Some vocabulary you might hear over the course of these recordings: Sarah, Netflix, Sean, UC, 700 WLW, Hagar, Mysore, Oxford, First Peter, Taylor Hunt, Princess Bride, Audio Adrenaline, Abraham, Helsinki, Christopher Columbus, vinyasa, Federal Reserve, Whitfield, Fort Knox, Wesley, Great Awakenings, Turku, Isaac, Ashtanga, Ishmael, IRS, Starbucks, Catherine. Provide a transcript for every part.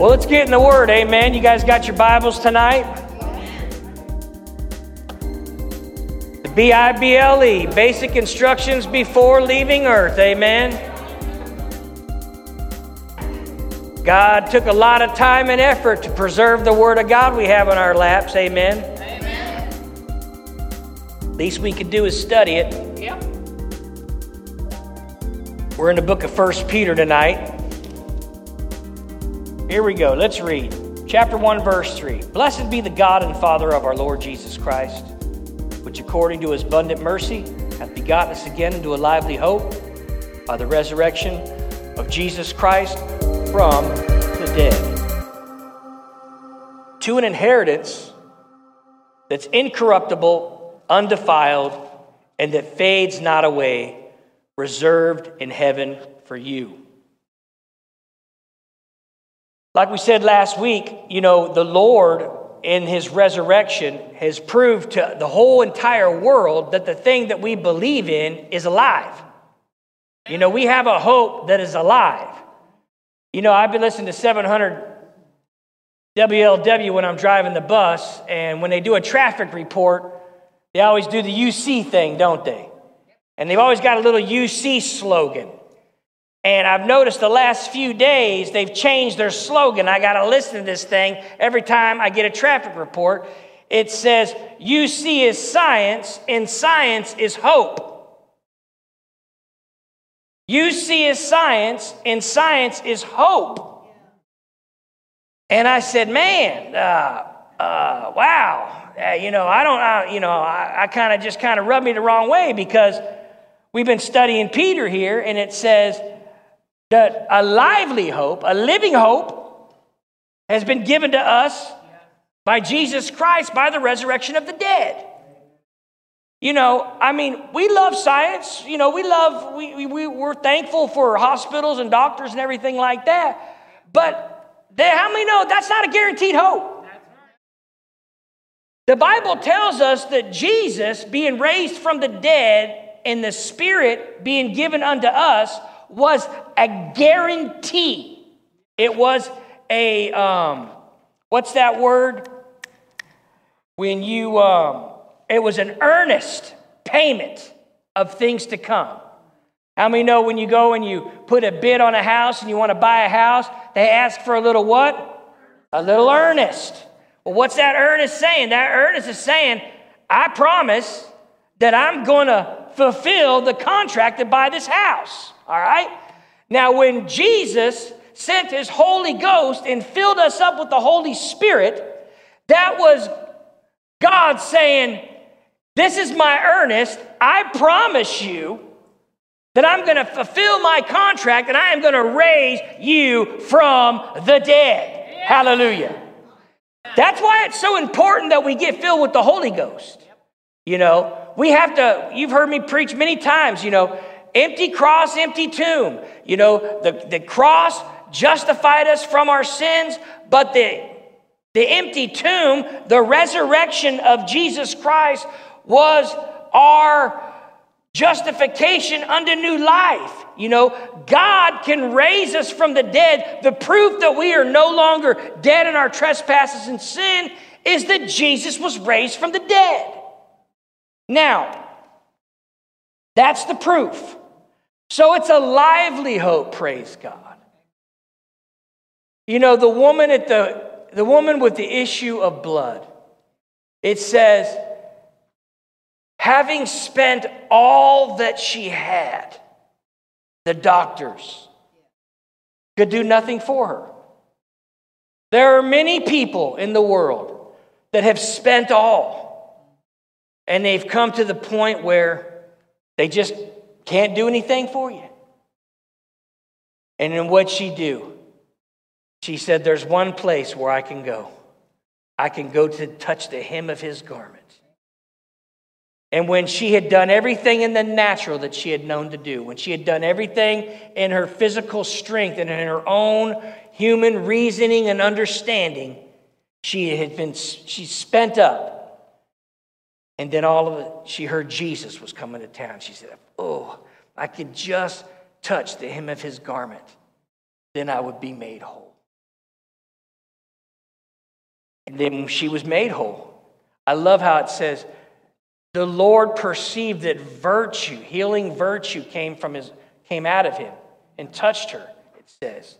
Well, let's get in the Word, amen. You guys got your Bibles tonight? The BIBLE, Basic Instructions Before Leaving Earth, amen. God took a lot of time and effort to preserve the Word of God we have on our laps, amen. Amen. Least we could do is study it. Yep. We're in the book of First Peter tonight. Here we go. Let's read. Chapter 1, verse 3. Blessed be the God and Father of our Lord Jesus Christ, which according to his abundant mercy hath begotten us again into a lively hope by the resurrection of Jesus Christ from the dead, to an inheritance that's incorruptible, undefiled, and that fades not away, reserved in heaven for you. Like we said last week, you know, the Lord in his resurrection has proved to the whole entire world that the thing that we believe in is alive. You know, we have a hope that is alive. You know, I've been listening to 700 WLW when I'm driving the bus, and when they do a traffic report, they always do the UC thing, don't they? And they've always got a little UC slogan. And I've noticed the last few days, they've changed their slogan. I got to listen to this thing every time I get a traffic report. It says, UC is science, and science is hope. UC is science, and science is hope. And I said, man, wow. You know, I kind of rubbed me the wrong way, because we've been studying Peter here, and it says that a lively hope, a living hope, has been given to us by Jesus Christ by the resurrection of the dead. You know, I mean, we love science. You know, we're thankful for hospitals and doctors and everything like that. But how many know that's not a guaranteed hope? The Bible tells us that Jesus, being raised from the dead and the Spirit being given unto us, was a guarantee. It was a, what's that word? When you, it was an earnest payment of things to come. How many know when you go and you put a bid on a house and you want to buy a house, they ask for a little what? A little earnest. Well, what's that earnest saying? That earnest is saying, I promise that I'm going to fulfill the contract to buy this house. All right? Now, when Jesus sent his Holy Ghost and filled us up with the Holy Spirit, that was God saying, this is my earnest. I promise you that I'm going to fulfill my contract and I am going to raise you from the dead. Yeah. Hallelujah. Yeah. That's why it's so important that we get filled with the Holy Ghost. Yep. You know, we have to, you've heard me preach many times, you know, empty cross, empty tomb. You know, the cross justified us from our sins, but the empty tomb, the resurrection of Jesus Christ, was our justification unto new life. You know, God can raise us from the dead. The proof that we are no longer dead in our trespasses and sin is that Jesus was raised from the dead. Now, that's the proof. So it's a lively hope, praise God. You know, the woman at the woman with the issue of blood, it says, having spent all that she had, the doctors could do nothing for her. There are many people in the world that have spent all, and they've come to the point where they just can't do anything for you. And then what'd she do? She said, there's one place where I can go. I can go to touch the hem of his garment. And when she had done everything in the natural that she had known to do, when she had done everything in her physical strength and in her own human reasoning and understanding, she spent up. And then all of it, she heard Jesus was coming to town. She said, oh, I could just touch the hem of his garment. Then I would be made whole. And then she was made whole. I love how it says, the Lord perceived that virtue, healing virtue, came out of him and touched her, it says.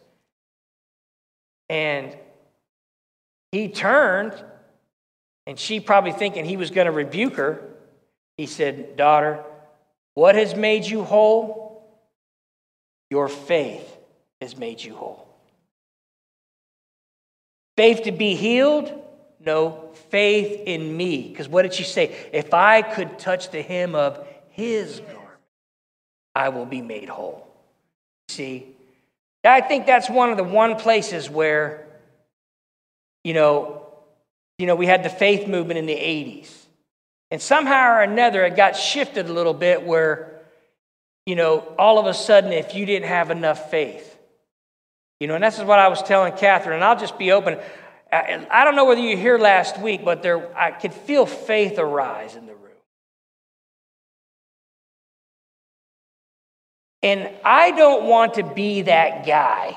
And he turned, and she probably thinking he was going to rebuke her. He said, daughter, what has made you whole? Your faith has made you whole. Faith to be healed? No, faith in me. Because what did she say? If I could touch the hem of his garment, I will be made whole. See, I think that's one of the places where, you know, we had the faith movement in the 80s. And somehow or another, it got shifted a little bit where, you know, all of a sudden, if you didn't have enough faith, you know, and this is what I was telling Catherine, and I'll just be open. I don't know whether you were here last week, but I could feel faith arise in the room. And I don't want to be that guy,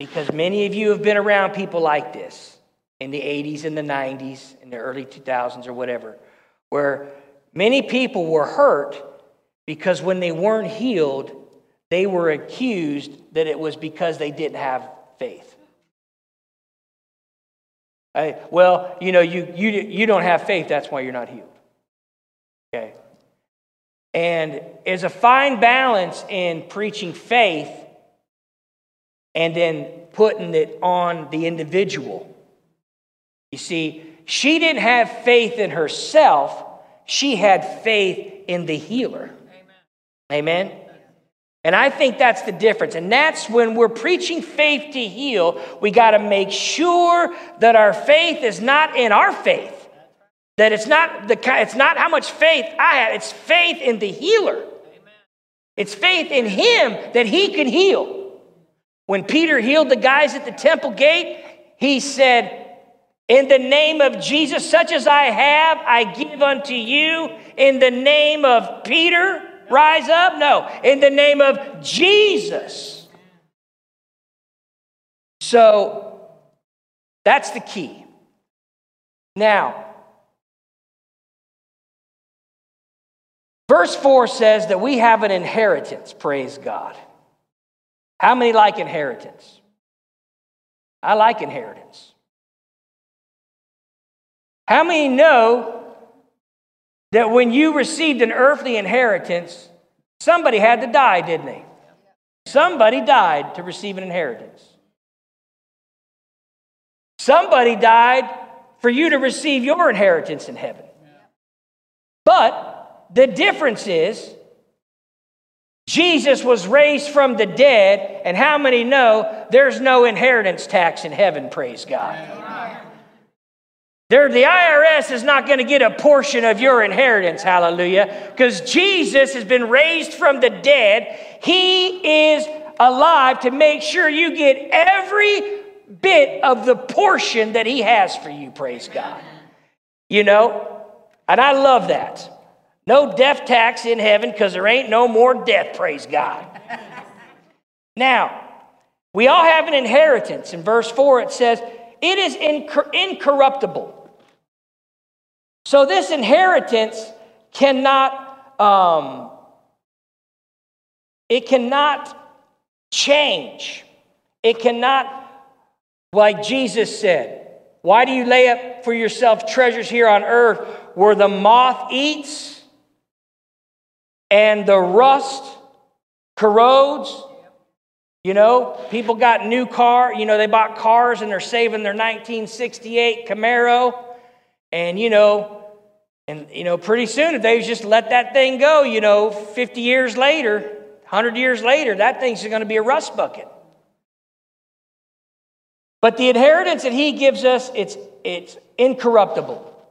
because many of you have been around people like this in the 80s and the 90s and the early 2000s or whatever, where many people were hurt because when they weren't healed, they were accused that it was because they didn't have faith. Well, you know, you don't have faith, that's why you're not healed. Okay. And there's a fine balance in preaching faith and then putting it on the individual. You see, she didn't have faith in herself. She had faith in the healer. Amen. Amen. And I think that's the difference. And that's when we're preaching faith to heal, we got to make sure that our faith is not in our faith. That it's not how much faith I have, it's faith in the healer. Amen. It's faith in him that he can heal. When Peter healed the guys at the temple gate, he said, in the name of Jesus, such as I have, I give unto you. In the name of Peter, rise up? No, in the name of Jesus. So that's the key. Now, verse 4 says that we have an inheritance, praise God. How many like inheritance? I like inheritance. How many know that when you received an earthly inheritance, somebody had to die, didn't they? Somebody died to receive an inheritance. Somebody died for you to receive your inheritance in heaven. But the difference is, Jesus was raised from the dead, and how many know there's no inheritance tax in heaven, praise God. The IRS is not going to get a portion of your inheritance, hallelujah, because Jesus has been raised from the dead. He is alive to make sure you get every bit of the portion that he has for you, praise God. You know, and I love that. No death tax in heaven because there ain't no more death, praise God. Now, we all have an inheritance. In verse 4 it says, it is incorruptible. So this inheritance cannot change. It cannot, like Jesus said, why do you lay up for yourself treasures here on earth where the moth eats and the rust corrodes? You know, people got new car, you know, they bought cars and they're saving their 1968 Camaro. And, you know, pretty soon, if they just let that thing go, you know, 50 years later, 100 years later, that thing's going to be a rust bucket. But the inheritance that he gives us, it's incorruptible.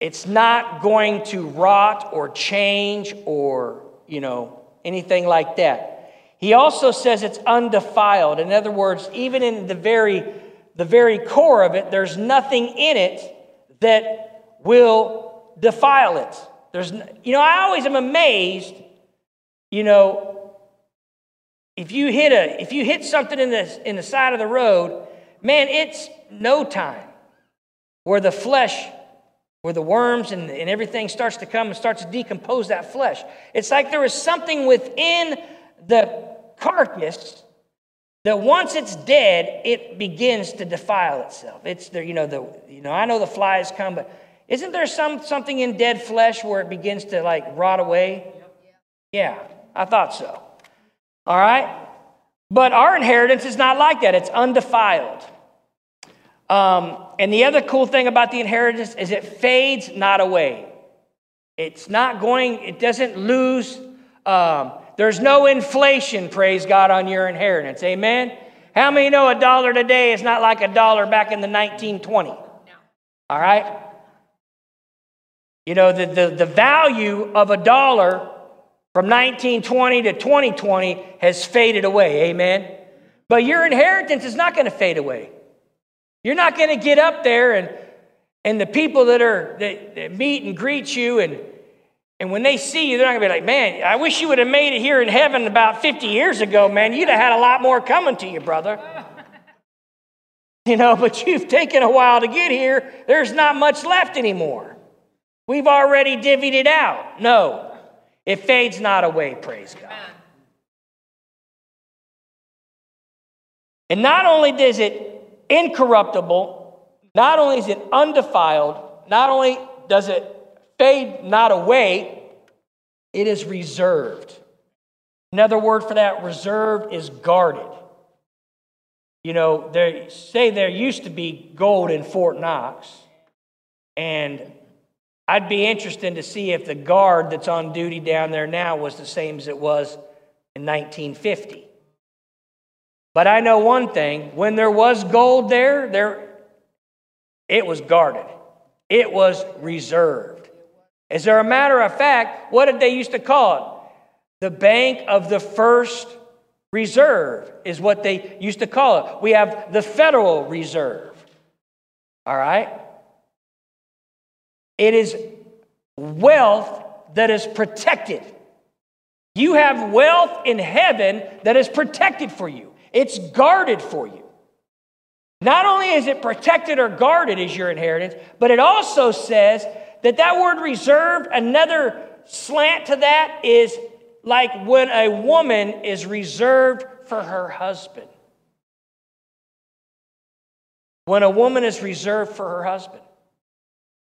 It's not going to rot or change or, you know, anything like that. He also says it's undefiled. In other words, even in the very core of it, there's nothing in it that will defile it. I always am amazed, you know, if you hit something in the side of the road, man, it's no time. where the flesh, where the worms and everything starts to come and starts to decompose that flesh. It's like there is something within the carcass that once it's dead, it begins to defile itself. It's there, I know the flies come, but isn't there something in dead flesh where it begins to like rot away? Yeah, I thought so. All right, but our inheritance is not like that. It's undefiled. And the other cool thing about the inheritance is it fades not away. It's not going, it doesn't lose. There's no inflation, praise God, on your inheritance. Amen? How many know $1 today is not like $1 back in the 1920? No. All right? You know, the value of $1 from 1920 to 2020 has faded away. Amen? But your inheritance is not going to fade away. You're not going to get up there and the people that meet and greet you and when they see you, they're not going to be like, man, I wish you would have made it here in heaven about 50 years ago, man. You'd have had a lot more coming to you, brother. But you've taken a while to get here. There's not much left anymore. We've already divvied it out. No, it fades not away, praise God. And not only does it incorruptible, not only is it undefiled, not only does it fade not away, it is reserved. Another word for that, reserved, is guarded. They say there used to be gold in Fort Knox, and I'd be interested to see if the guard that's on duty down there now was the same as it was in 1950. But I know one thing, when there was gold there, it was guarded. It was reserved. As a matter of fact, what did they used to call it? The Bank of the First Reserve is what they used to call it. We have the Federal Reserve. All right? It is wealth that is protected. You have wealth in heaven that is protected for you. It's guarded for you. Not only is it protected or guarded as your inheritance, but it also says that word reserved, another slant to that is like when a woman is reserved for her husband. When a woman is reserved for her husband.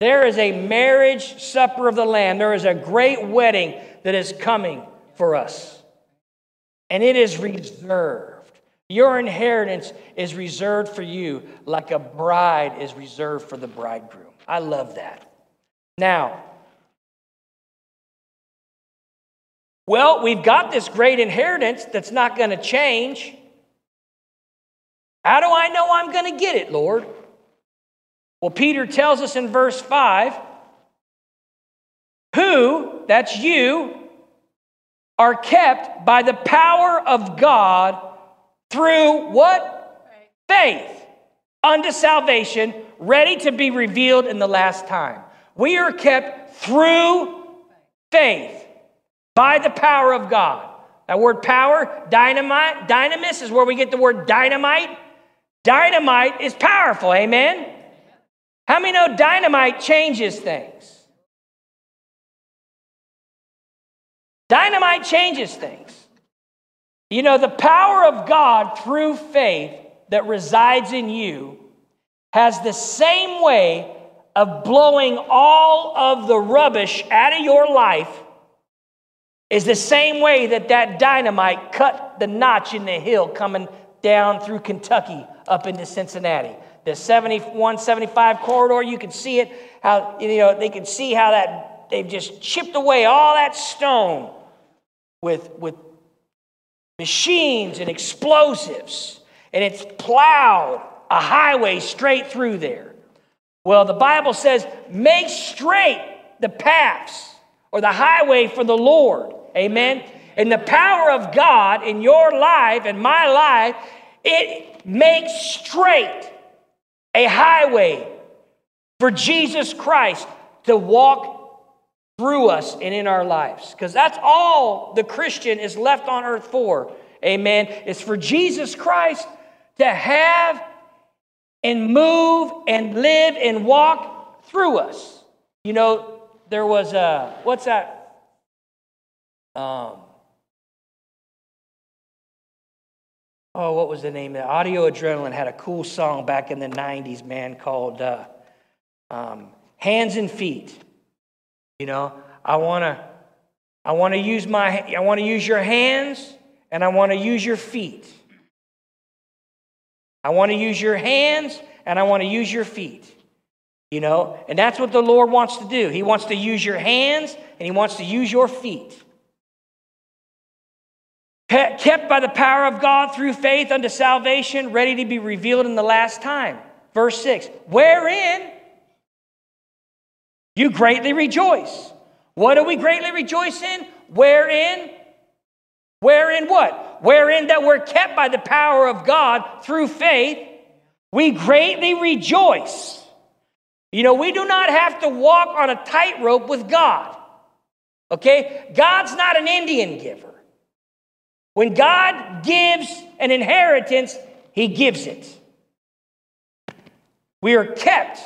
There is a marriage supper of the Lamb. There is a great wedding that is coming for us. And it is reserved. Your inheritance is reserved for you like a bride is reserved for the bridegroom. I love that. Now, we've got this great inheritance that's not going to change. How do I know I'm going to get it, Lord? Well, Peter tells us in verse 5, who, that's you, are kept by the power of God through what? Faith unto salvation, ready to be revealed in the last time. We are kept through faith by the power of God. That word power, dynamis is where we get the word dynamite. Dynamite is powerful, amen? How many know dynamite changes things? Dynamite changes things. The power of God through faith that resides in you has the same way of blowing all of the rubbish out of your life is the same way that dynamite cut the notch in the hill coming down through Kentucky up into Cincinnati. The 71, 75 corridor, you can see it, how, they can see how that they've just chipped away all that stone with machines and explosives, and it's plowed a highway straight through there. Well, the Bible says, make straight the paths or the highway for the Lord. Amen. And the power of God in your life and my life, it makes straight a highway for Jesus Christ to walk through us and in our lives, because that's all the Christian is left on earth for. Amen. It's for Jesus Christ to have and move and live and walk through us. You know, there was a, what's that? What was the name of that? Audio Adrenaline had a cool song back in the 90s, man, called Hands and Feet. You know, I want to use your hands and I want to use your feet. I want to use your hands and I want to use your feet, you know, and that's what the Lord wants to do. He wants to use your hands and he wants to use your feet. Kept by the power of God through faith unto salvation, ready to be revealed in the last time. Verse 6, wherein you greatly rejoice. What do we greatly rejoice in? Wherein what? Wherein that we're kept by the power of God through faith, we greatly rejoice. You know, we do not have to walk on a tightrope with God. Okay? God's not an Indian giver. When God gives an inheritance, he gives it. We are kept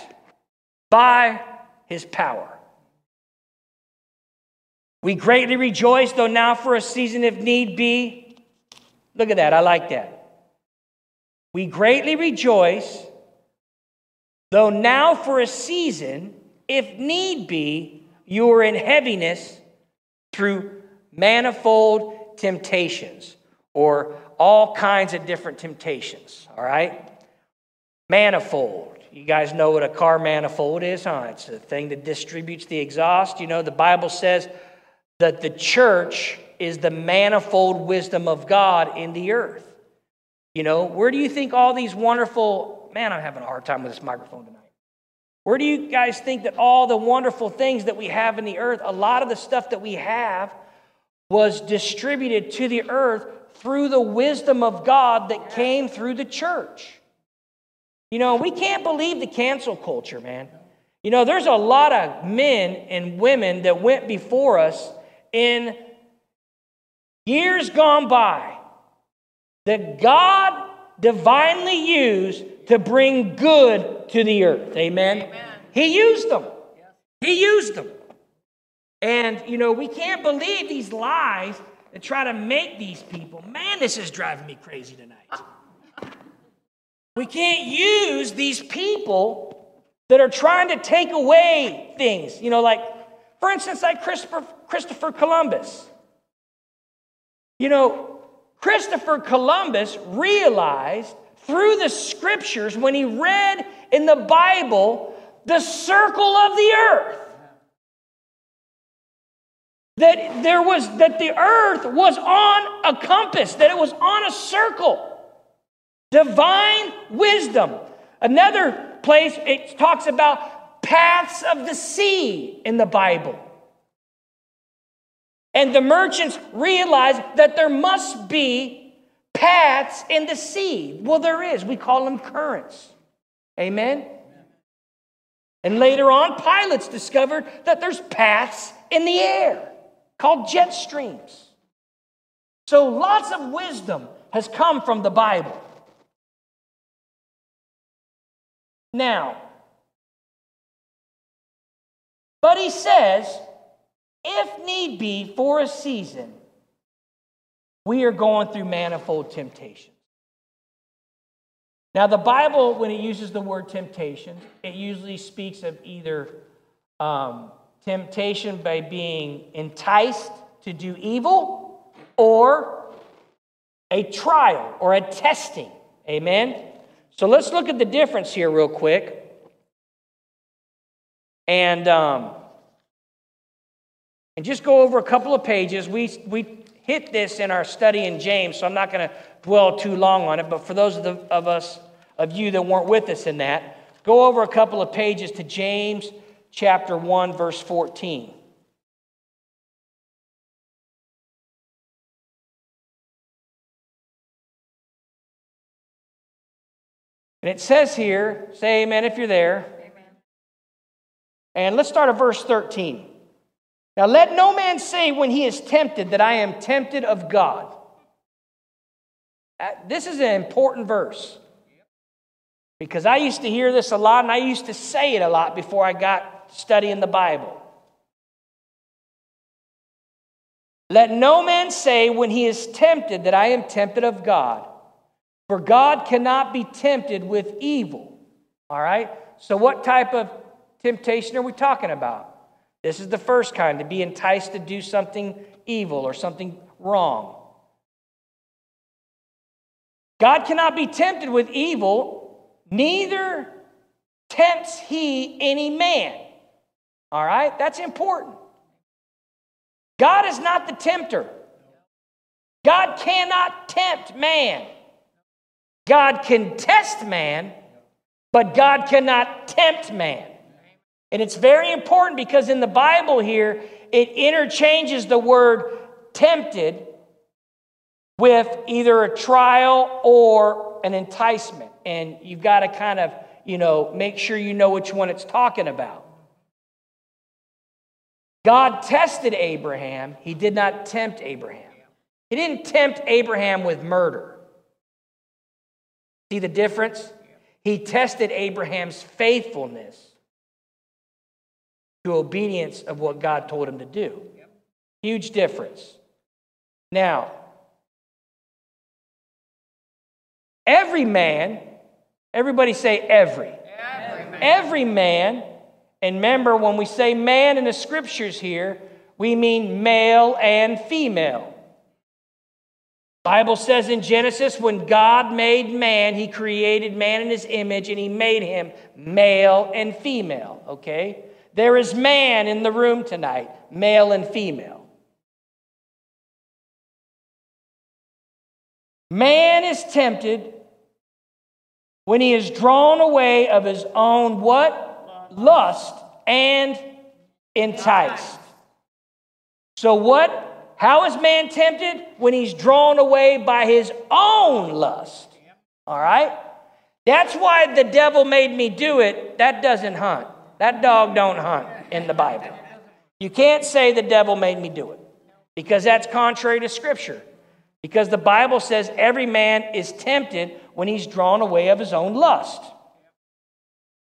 by his power. We greatly rejoice, though now for a season if need be. Look at that. I like that. We greatly rejoice, though now for a season, if need be, you are in heaviness through manifold temptations, or all kinds of different temptations. All right? Manifold. You guys know what a car manifold is, huh? It's the thing that distributes the exhaust. You know, the Bible says that the church is the manifold wisdom of God in the earth. You know, where do you think all these wonderful... Man, I'm having a hard time with this microphone tonight. Where do you guys think that all the wonderful things that we have in the earth, a lot of the stuff that we have was distributed to the earth through the wisdom of God that came through the church? You know, we can't believe the cancel culture, man. You know, there's a lot of men and women that went before us in years gone by that God divinely used to bring good to the earth. Amen? Amen. He used them. He used them. And, you know, we can't believe these lies that try to make these people. Man, this is driving me crazy tonight. We can't use these people that are trying to take away things. You know, like, for instance, like Christopher Columbus. You know, Christopher Columbus realized through the scriptures, when he read in the Bible, the circle of the earth, that the earth was on a compass, that it was on a circle. Divine wisdom. Another place, it talks about paths of the sea in the Bible. And the merchants realized that there must be paths in the sea. Well, there is. We call them currents. Amen? And later on, pilots discovered that there's paths in the air, called jet streams. So lots of wisdom has come from the Bible. Now, but he says, if need be, for a season, we are going through manifold temptations. Now, the Bible, when it uses the word temptation, it usually speaks of either temptation by being enticed to do evil, or a trial or a testing. Amen? So let's look at the difference here real quick. And just go over a couple of pages. We hit this in our study in James, so I'm not going to dwell too long on it. But for those of you that weren't with us in that, go over a couple of pages to James chapter 1, verse 14. And it says here, say amen if you're there. Amen. And let's start at verse 13. Now, let no man say when he is tempted that I am tempted of God. This is an important verse. Because I used to hear this a lot, and I used to say it a lot before I got studying the Bible. Let no man say when he is tempted that I am tempted of God. For God cannot be tempted with evil. All right? So what type of temptation are we talking about? This is the first kind, to be enticed to do something evil or something wrong. God cannot be tempted with evil, neither tempts he any man. All right? That's important. God is not the tempter. God cannot tempt man. God can test man, but God cannot tempt man. And it's very important because in the Bible here, it interchanges the word tempted with either a trial or an enticement. And you've got to kind of, make sure you know which one it's talking about. God tested Abraham. He did not tempt Abraham. He didn't tempt Abraham with murder. See the difference? He tested Abraham's faithfulness to obedience of what God told him to do. Huge difference. Now, every man, everybody say every. Every man, and remember when we say man in the scriptures here, we mean male and female. The Bible says in Genesis, when God made man, he created man in his image and he made him male and female, okay? There is man in the room tonight, male and female. Man is tempted when he is drawn away of his own what? Lust and enticed. So what? How is man tempted? When he's drawn away by his own lust. All right? That's why the devil made me do it. That doesn't hunt. That dog don't hunt in the Bible. You can't say the devil made me do it because that's contrary to Scripture. Because the Bible says every man is tempted when he's drawn away of his own lust.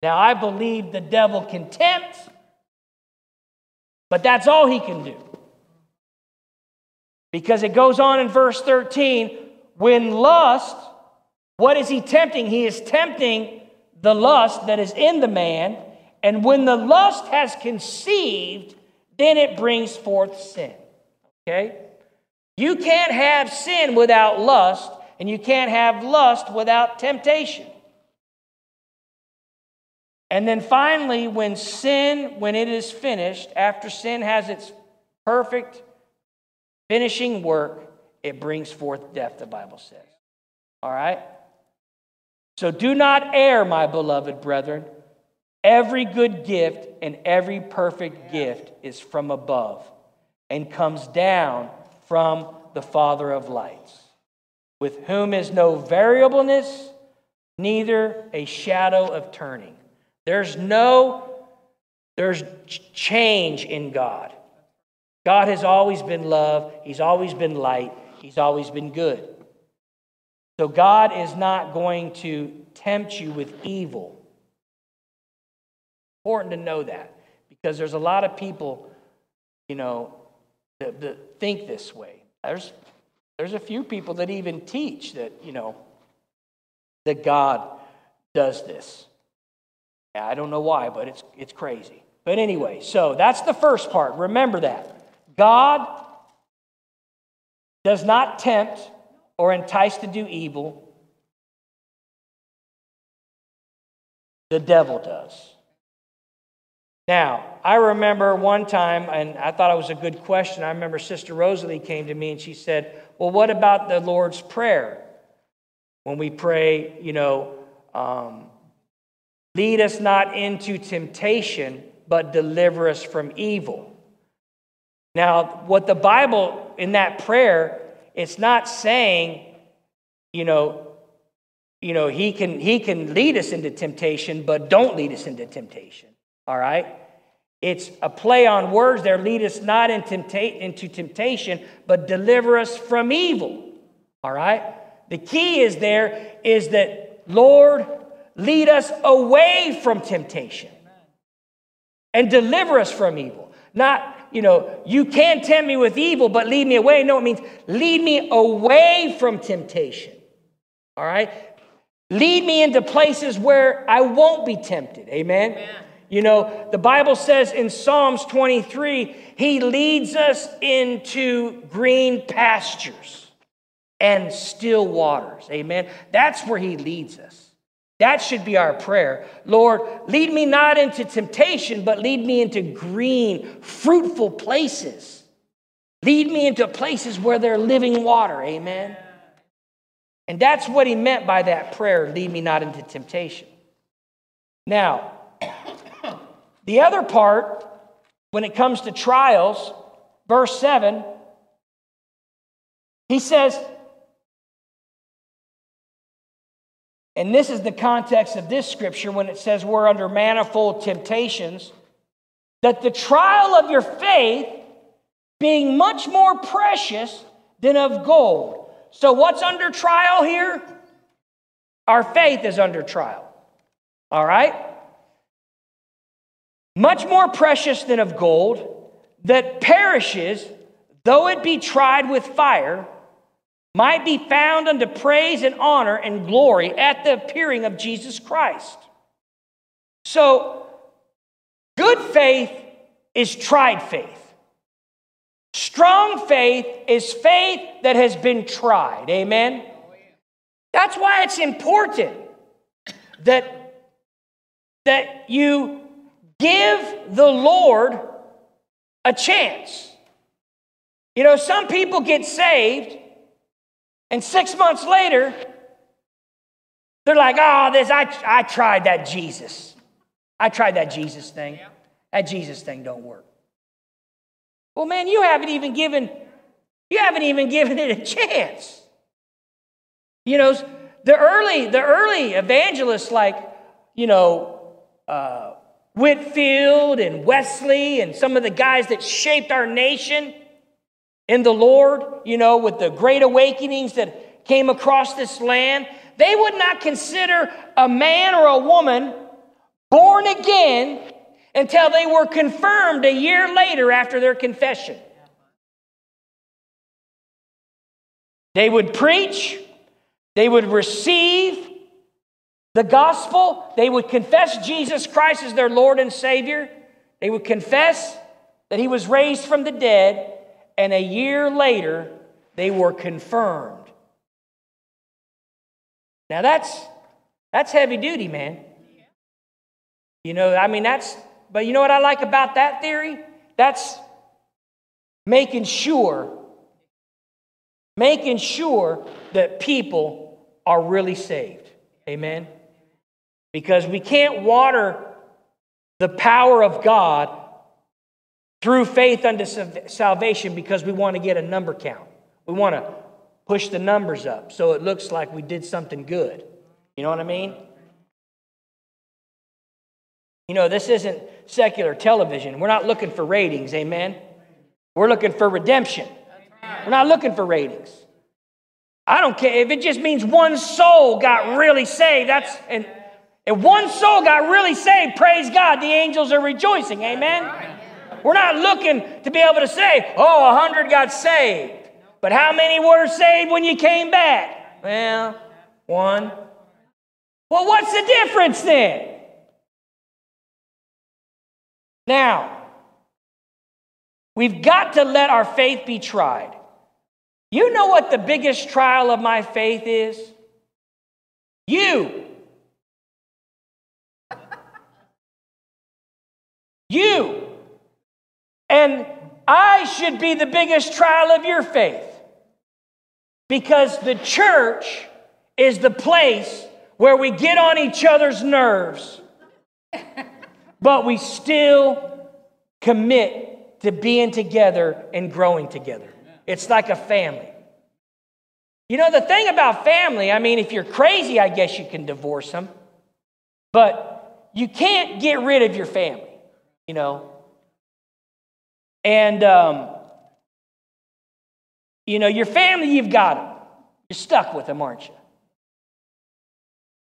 Now, I believe the devil can tempt, but that's all he can do. Because it goes on in verse 13, when lust, what is he tempting? He is tempting the lust that is in the man. And when the lust has conceived, then it brings forth sin. Okay? You can't have sin without lust, and you can't have lust without temptation. And then finally, when it is finished, after sin has its perfect finishing work, it brings forth death, the Bible says. All right? So do not err, my beloved brethren. Every good gift and every perfect gift is from above and comes down from the Father of lights, with whom is no variableness, neither a shadow of turning. There's change in God. God has always been love. He's always been light. He's always been good. So God is not going to tempt you with evil. Important to know that, because there's a lot of people, that think this way. There's a few people that even teach that, that God does this. I don't know why, but it's crazy. But anyway, so that's the first part. Remember that. God does not tempt or entice to do evil. The devil does. Now, I remember one time, and I thought it was a good question. I remember Sister Rosalie came to me and she said, well, what about the Lord's Prayer? When we pray, lead us not into temptation, but deliver us from evil. Now, what the Bible in that prayer, it's not saying, he can lead us into temptation, but don't lead us into temptation. All right? It's a play on words there. Lead us not into temptation, but deliver us from evil. All right? The key is that, Lord, lead us away from temptation and deliver us from evil. Not, you know, you can tempt me with evil, but lead me away. No, it means lead me away from temptation. All right? Lead me into places where I won't be tempted. Amen? Amen. You know, the Bible says in Psalms 23, he leads us into green pastures and still waters. Amen. That's where he leads us. That should be our prayer. Lord, lead me not into temptation, but lead me into green, fruitful places. Lead me into places where there's living water. Amen. And that's what he meant by that prayer, lead me not into temptation. Now, the other part, when it comes to trials, verse 7, he says, and this is the context of this scripture when it says we're under manifold temptations, that the trial of your faith being much more precious than of gold. So what's under trial here? Our faith is under trial. All right? Much more precious than of gold, that perishes, though it be tried with fire, might be found unto praise and honor and glory at the appearing of Jesus Christ. So, good faith is tried faith. Strong faith is faith that has been tried. Amen? That's why it's important that you give the Lord a chance. You know, some people get saved, and 6 months later, they're like, oh, I tried that Jesus. I tried that Jesus thing. That Jesus thing don't work. Well, man, you haven't even given it a chance. You know, the early evangelists like, you know, Whitfield and Wesley and some of the guys that shaped our nation in the Lord, you know, with the Great Awakenings that came across this land, they would not consider a man or a woman born again until they were confirmed a year later after their confession. They would preach, they would receive the gospel, they would confess Jesus Christ as their Lord and Savior. They would confess that he was raised from the dead, and a year later, they were confirmed. Now that's heavy duty, man. You know, I mean, but you know what I like about that theory? That's making sure that people are really saved. Amen. Because we can't water the power of God through faith unto salvation because we want to get a number count. We want to push the numbers up so it looks like we did something good. You know what I mean? You know, this isn't secular television. We're not looking for ratings, amen? We're looking for redemption. We're not looking for ratings. I don't care if it just means one soul got really saved. That's and one soul got really saved, praise God, the angels are rejoicing. Amen. We're not looking to be able to say, oh, 100 got saved. But how many were saved when you came back? Well, one. Well, what's the difference then? Now, we've got to let our faith be tried. You know what the biggest trial of my faith is? You. You. And I should be the biggest trial of your faith. Because the church is the place where we get on each other's nerves. But we still commit to being together and growing together. It's like a family. You know, the thing about family, I mean, if you're crazy, I guess you can divorce them. But you can't get rid of your family, you know. And, you know, your family, you've got them. You're stuck with them, aren't you?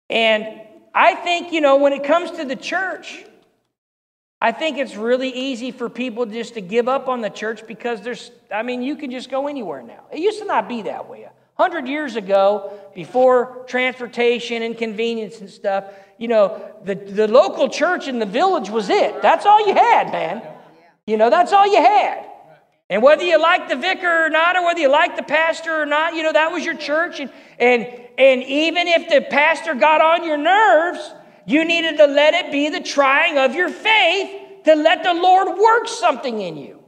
And I think, you know, when it comes to the church, I think it's really easy for people just to give up on the church because there's, I mean, you can just go anywhere now. It used to not be that way. 100 years ago, before transportation and convenience and stuff, you know, the local church in the village was it. That's all you had, man. You know, that's all you had. And whether you liked the vicar or not, or whether you liked the pastor or not, you know, that was your church. And even if the pastor got on your nerves, you needed to let it be the trying of your faith to let the Lord work something in you.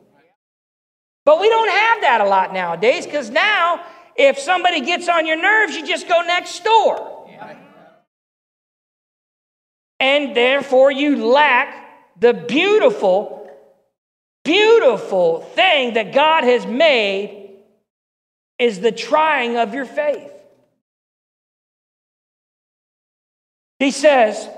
But we don't have that a lot nowadays, because now, if somebody gets on your nerves, you just go next door. Yeah. And therefore you lack the beautiful, beautiful thing that God has made is the trying of your faith. He says,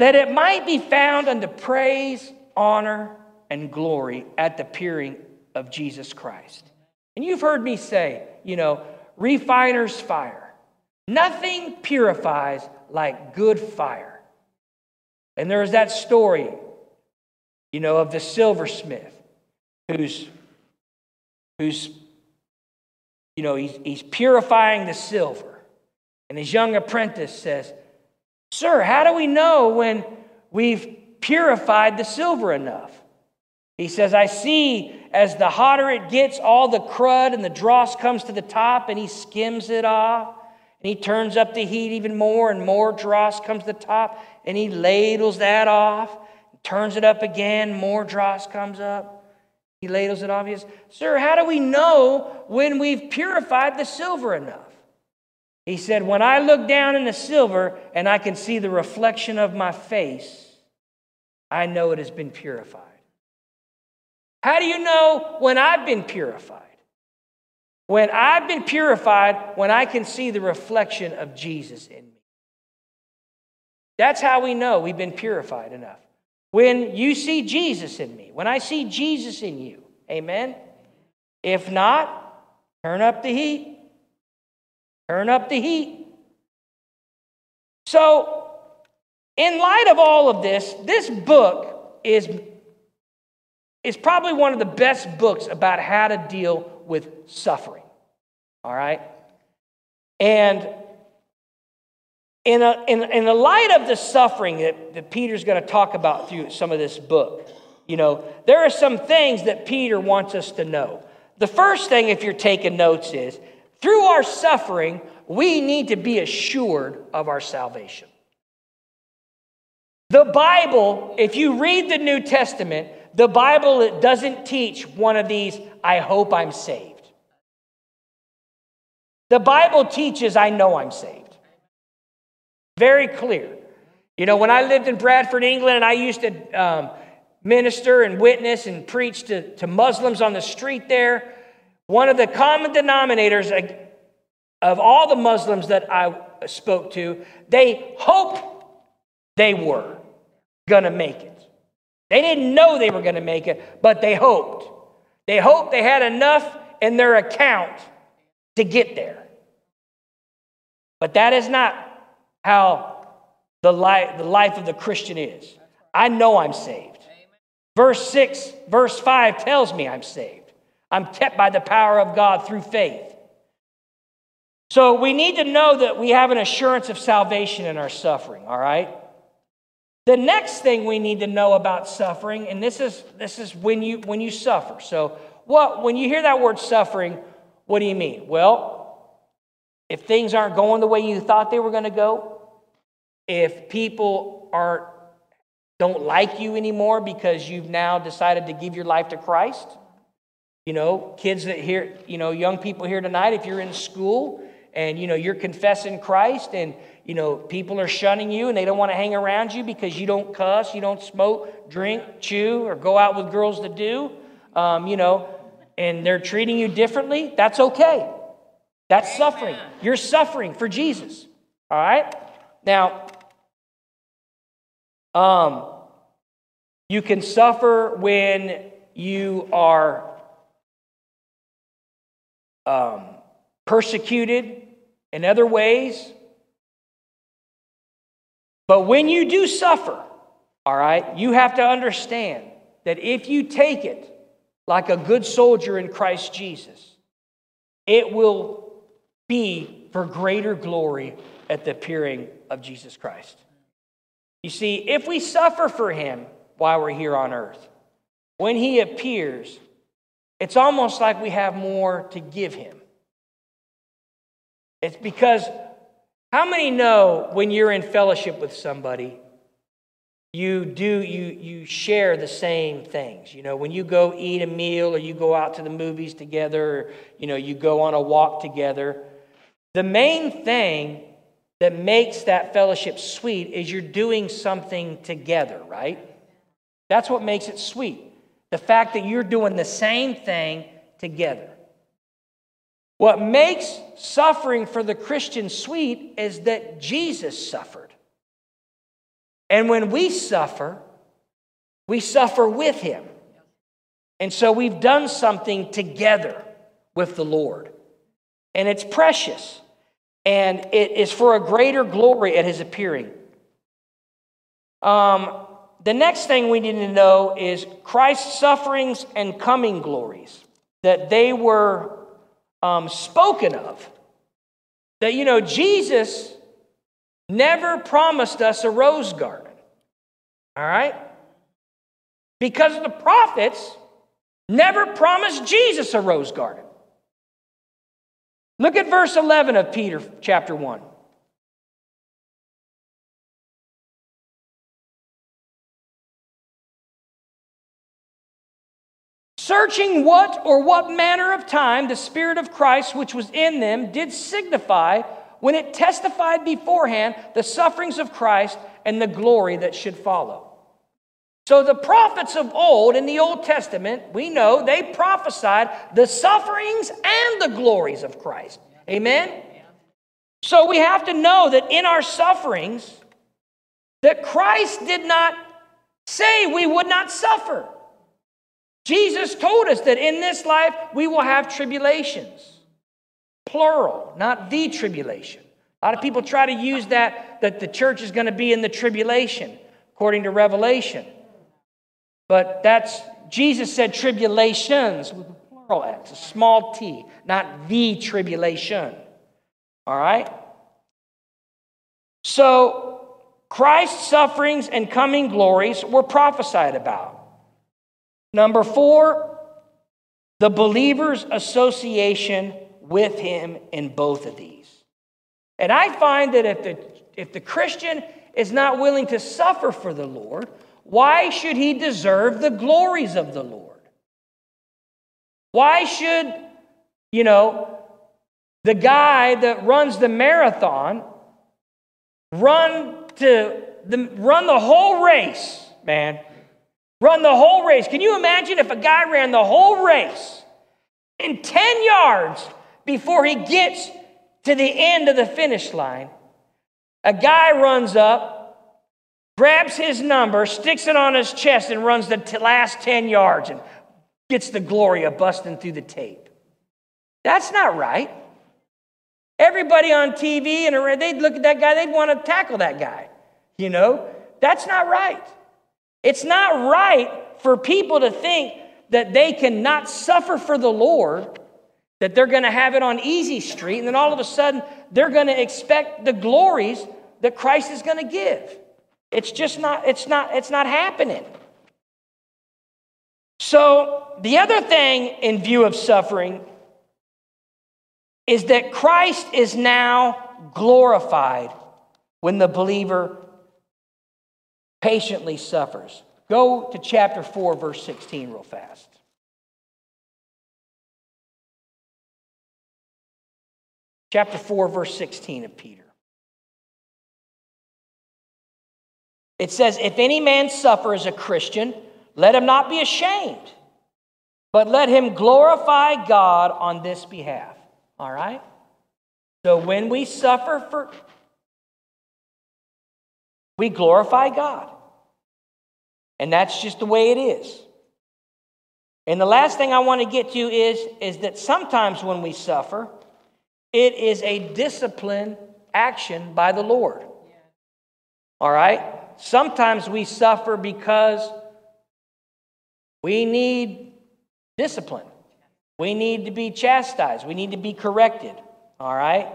that it might be found unto praise, honor, and glory at the appearing of Jesus Christ. And you've heard me say, you know, refiner's fire. Nothing purifies like good fire. And there's that story, you know, of the silversmith who's you know, he's purifying the silver. And his young apprentice says, "Sir, how do we know when we've purified the silver enough?" He says, "I see as the hotter it gets, all the crud and the dross comes to the top, and he skims it off, and he turns up the heat even more, and more dross comes to the top, and he ladles that off, turns it up again, more dross comes up, he ladles it off." He says, "Sir, how do we know when we've purified the silver enough?" He said, "When I look down in the silver and I can see the reflection of my face, I know it has been purified." How do you know when I've been purified? When I've been purified, when I can see the reflection of Jesus in me. That's how we know we've been purified enough. When you see Jesus in me, when I see Jesus in you, amen? If not, turn up the heat. Turn up the heat. So, in light of all of this, this book is probably one of the best books about how to deal with suffering, all right? And in the light of the suffering that Peter's going to talk about through some of this book, you know, there are some things that Peter wants us to know. The first thing, if you're taking notes, is through our suffering, we need to be assured of our salvation. The Bible, if you read the New Testament, the Bible, it doesn't teach one of these, "I hope I'm saved." The Bible teaches, "I know I'm saved." Very clear. You know, when I lived in Bradford, England, and I used to minister and witness and preach to Muslims on the street there, one of the common denominators of all the Muslims that I spoke to, they hoped they were going to make it. They didn't know they were going to make it, but they hoped. They hoped they had enough in their account to get there. But that is not how the life of the Christian is. I know I'm saved. Verse 6, verse 5 tells me I'm saved. I'm kept by the power of God through faith. So we need to know that we have an assurance of salvation in our suffering, all right? The next thing we need to know about suffering, and this is when you suffer. So when you hear that word suffering, what do you mean? Well, if things aren't going the way you thought they were going to go, if people don't like you anymore because you've now decided to give your life to Christ, you know, kids that hear, you know, young people here tonight, if you're in school and, you know, you're confessing Christ and, you know, people are shunning you and they don't want to hang around you because you don't cuss, you don't smoke, drink, chew, or go out with girls to do, you know, and they're treating you differently. That's okay. That's Amen. Suffering. You're suffering for Jesus. All right? Now, you can suffer when you are persecuted in other ways. But when you do suffer, all right, you have to understand that if you take it like a good soldier in Christ Jesus, it will be for greater glory at the appearing of Jesus Christ. You see, if we suffer for him while we're here on earth, when he appears, it's almost like we have more to give him. It's because how many know when you're in fellowship with somebody, you share the same things. You know, when you go eat a meal or you go out to the movies together, or, you know, you go on a walk together, the main thing that makes that fellowship sweet is you're doing something together, right? That's what makes it sweet. The fact that you're doing the same thing together. What makes suffering for the Christian sweet is that Jesus suffered. And when we suffer with him. And so we've done something together with the Lord. And it's precious. And it is for a greater glory at his appearing. The next thing we need to know is Christ's sufferings and coming glories. That they were spoken of. That, you know, Jesus never promised us a rose garden. All right? Because the prophets never promised Jesus a rose garden. Look at verse 11 of Peter chapter 1. Searching what or what manner of time the Spirit of Christ which was in them did signify when it testified beforehand the sufferings of Christ and the glory that should follow. So the prophets of old in the Old Testament, we know they prophesied the sufferings and the glories of Christ. Amen? So we have to know that in our sufferings, that Christ did not say we would not suffer. Jesus told us that in this life we will have tribulations. Plural, not the tribulation. A lot of people try to use that the church is going to be in the tribulation, according to Revelation. But that's, Jesus said tribulations with a plural X, a small t, not the tribulation. All right? So, Christ's sufferings and coming glories were prophesied about. Number 4, the believer's association with him in both of these. And I find that if the Christian is not willing to suffer for the Lord, why should he deserve the glories of the Lord? Why should, you know, the guy that runs the marathon run the whole race, man? Run the whole race. Can you imagine if a guy ran the whole race in 10 yards before he gets to the end of the finish line? A guy runs up, grabs his number, sticks it on his chest, and runs the last 10 yards and gets the glory of busting through the tape. That's not right. Everybody on TV, and they'd look at that guy, they'd want to tackle that guy. You know, that's not right. It's not right for people to think that they cannot suffer for the Lord, that they're going to have it on easy street, and then all of a sudden they're going to expect the glories that Christ is going to give. It's just not, it's not happening. So the other thing in view of suffering is that Christ is now glorified when the believer patiently suffers. Go to chapter 4, verse 16 real fast. Chapter 4, verse 16 of Peter. It says, if any man suffer as a Christian, let him not be ashamed, but let him glorify God on this behalf. All right? So when we suffer for, we glorify God. And that's just the way it is. And the last thing I want to get to is that sometimes when we suffer, it is a disciplined action by the Lord. All right? Sometimes we suffer because we need discipline. We need to be chastised. We need to be corrected. All right?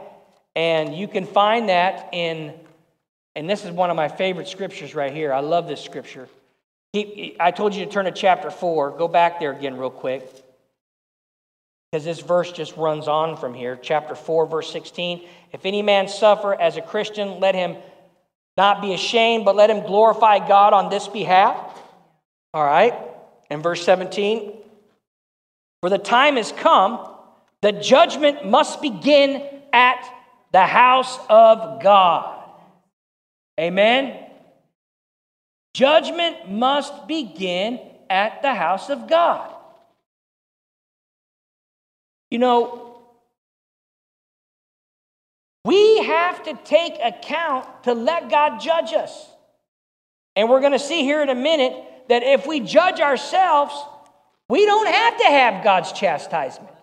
And you can find that in, and this is one of my favorite scriptures right here. I love this scripture. I told you to turn to chapter 4. Go back there again real quick, because this verse just runs on from here. Chapter 4, verse 16. If any man suffer as a Christian, let him not be ashamed, but let him glorify God on this behalf. All right? And verse 17. For the time has come, the judgment must begin at the house of God. Amen? Judgment must begin at the house of God. You know, we have to take account to let God judge us. And we're going to see here in a minute that if we judge ourselves, we don't have to have God's chastisement.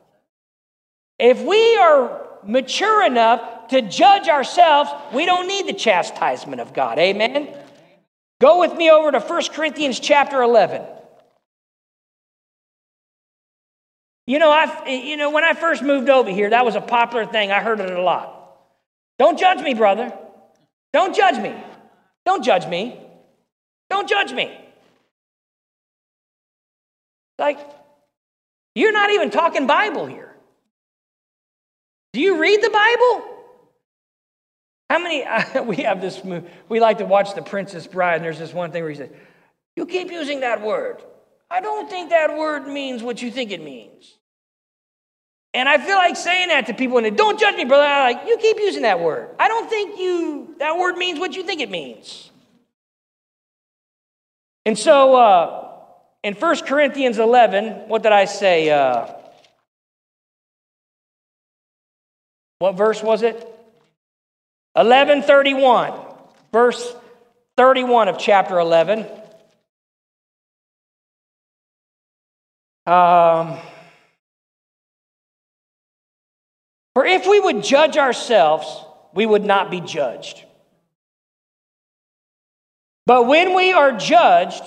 If we are mature enough to judge ourselves, we don't need the chastisement of God. Amen? Go with me over to 1 Corinthians chapter 11. You know, when I first moved over here, that was a popular thing. I heard it a lot. Don't judge me, brother. Don't judge me. Don't judge me. Don't judge me. Like, you're not even talking Bible here. Do you read the Bible? How many, we have this, we like to watch The Princess Bride, and there's this one thing where he says, you keep using that word. I don't think that word means what you think it means. And I feel like saying that to people, and they don't judge me, brother. I'm like, you keep using that word. I don't think that word means what you think it means. And so in 1 Corinthians 11, what did I say? What verse was it? 11:31, verse 31 of chapter 11. For if we would judge ourselves, we would not be judged. But when we are judged,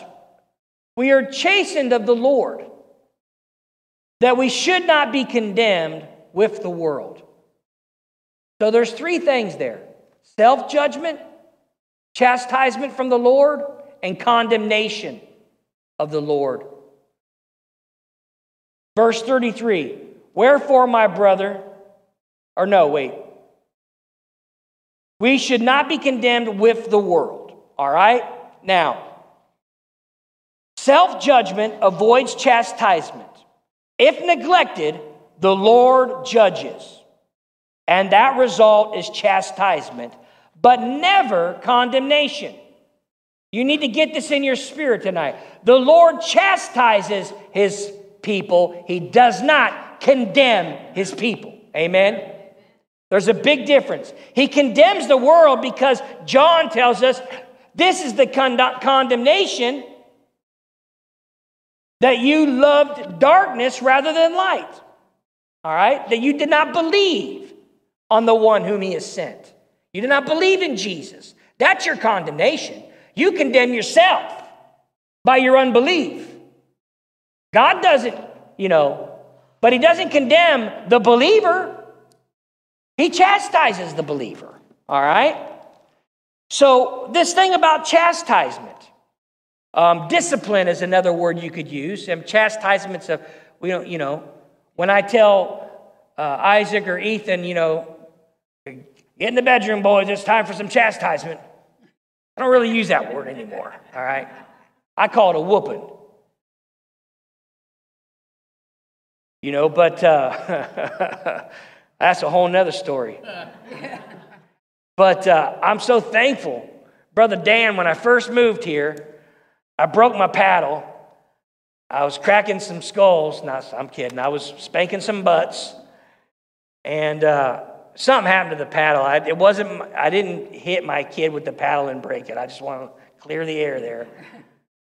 we are chastened of the Lord, that we should not be condemned with the world. So there's three things there: self-judgment, chastisement from the Lord, and condemnation of the Lord. Verse 33, wherefore, my brother, or no, wait. We should not be condemned with the world, all right? Now, self-judgment avoids chastisement. If neglected, the Lord judges, and that result is chastisement, but never condemnation. You need to get this in your spirit tonight. The Lord chastises his people. He does not condemn his people. Amen? There's a big difference. He condemns the world because John tells us this is the condemnation, that you loved darkness rather than light. All right? That you did not believe on the one whom he has sent. You did not believe in Jesus. That's your condemnation. You condemn yourself by your unbelief. God doesn't, you know, but he doesn't condemn the believer. He chastises the believer, all right? So this thing about chastisement, discipline is another word you could use. And chastisements of, you know, when I tell Isaac or Ethan, you know, get in the bedroom, boys, it's time for some chastisement. I don't really use that word anymore, all right? I call it a whooping. You know, but that's a whole nother story. But I'm so thankful. Brother Dan, when I first moved here, I broke my paddle. I was cracking some skulls. No, I'm kidding. I was spanking some butts. And something happened to the paddle. I didn't hit my kid with the paddle and break it. I just want to clear the air there.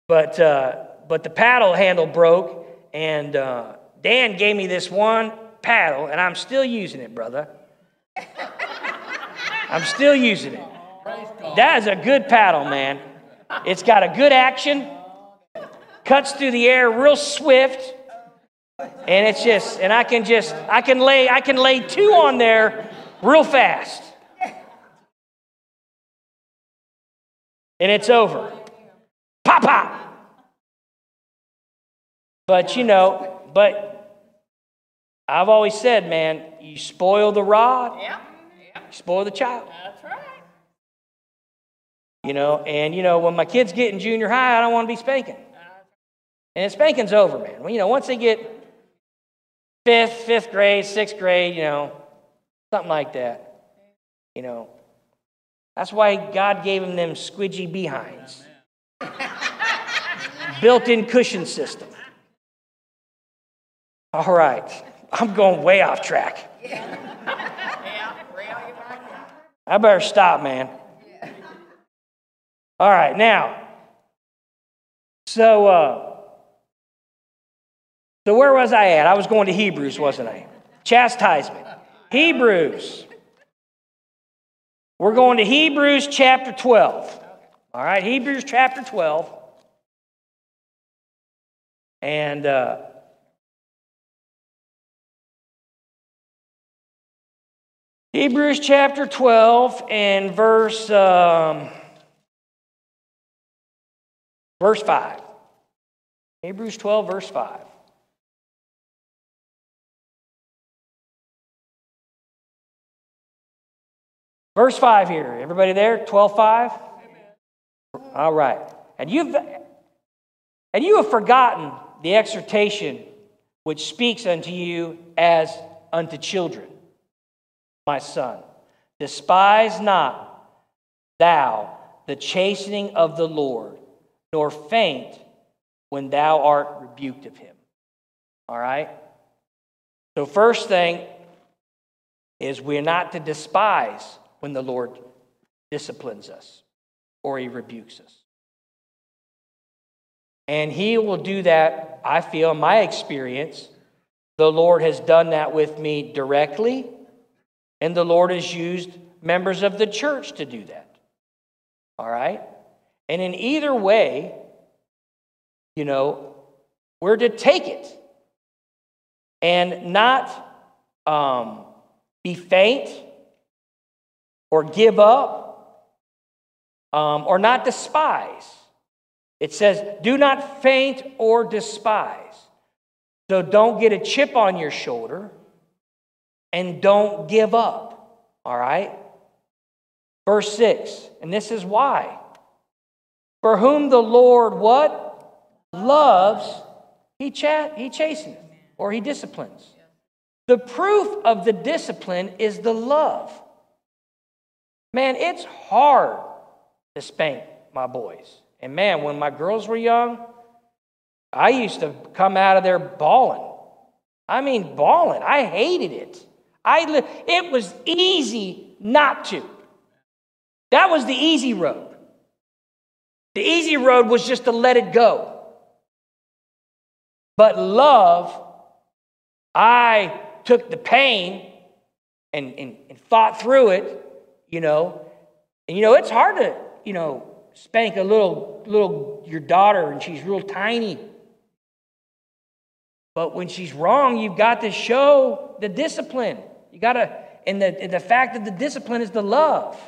But the paddle handle broke, and Dan gave me this one paddle, and I'm still using it, brother. I'm still using it. That is a good paddle, man. It's got a good action, cuts through the air real swift, and it's just, and I can lay two on there real fast. And it's over. Pop, pop. But you know, I've always said, man, you spoil the rod, you spoil the child. That's right. You know, and you know, when my kids get in junior high, I don't want to be spanking. And spanking's over, man. Well, you know, once they get fifth grade, sixth grade, you know, something like that. You know, that's why God gave them squidgy behinds. Built-in cushion system. All right, I'm going way off track. I better stop, man. All right, now, so so where was I at? I was going to Hebrews, wasn't I? Chastisement. Hebrews. We're going to Hebrews chapter 12. All right, Hebrews chapter 12. And Hebrews chapter 12 and verse 5. Hebrews 12, verse 5. Verse 5 here. Everybody there? 12:5? All right. And you have forgotten the exhortation which speaks unto you as unto children. My son, despise not thou the chastening of the Lord, nor faint when thou art rebuked of him. All right? So first thing is we're not to despise when the Lord disciplines us or he rebukes us. And he will do that, I feel, in my experience. The Lord has done that with me directly, and the Lord has used members of the church to do that. All right? And in either way, you know, we're to take it and not be faint or give up, or not despise. It says, do not faint or despise. So don't get a chip on your shoulder, and don't give up, all right? Verse 6, and this is why. For whom the Lord, what? Loves, he chasteneth, or he disciplines. The proof of the discipline is the love. Man, it's hard to spank my boys. And man, when my girls were young, I used to come out of there bawling. I mean, bawling. I hated it. It was easy not to. That was the easy road. The easy road was just to let it go. But love, I took the pain and fought through it. You know, and you know, it's hard to, you know, spank a little your daughter and she's real tiny. But when she's wrong, you've got to show the discipline. You got to, and the fact that the discipline is the love.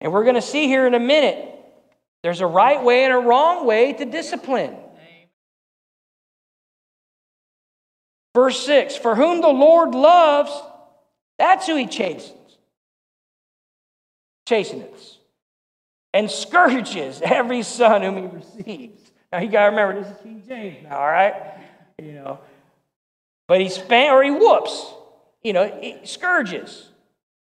And we're going to see here in a minute, there's a right way and a wrong way to discipline. Verse 6, for whom the Lord loves, that's who he chastens. Chasteneth and scourges every son whom he receives. Now you gotta remember, this is King James now, all right? You know, but he spanks or he whoops. You know, he scourges.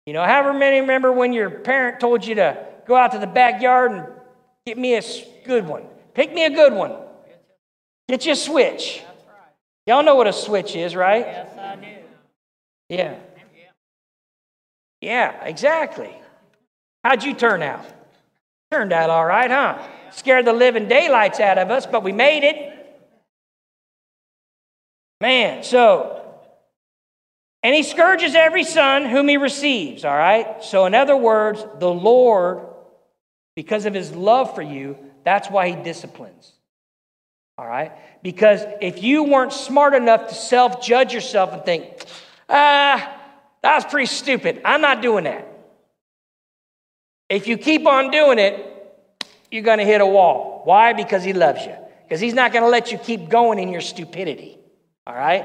You know, however many remember when your parent told you to go out to the backyard and get me a good one, pick me a good one, get you a switch. Y'all know what a switch is, right? Yes, I do. Yeah. Yeah, exactly. How'd you turn out? Turned out all right, huh? Scared the living daylights out of us, but we made it. Man, so And he scourges every son whom he receives, all right? So in other words, the Lord, because of his love for you, that's why he disciplines, all right? Because if you weren't smart enough to self-judge yourself and think, that was pretty stupid, I'm not doing that. If you keep on doing it, you're going to hit a wall. Why? Because he loves you. Because he's not going to let you keep going in your stupidity, all right?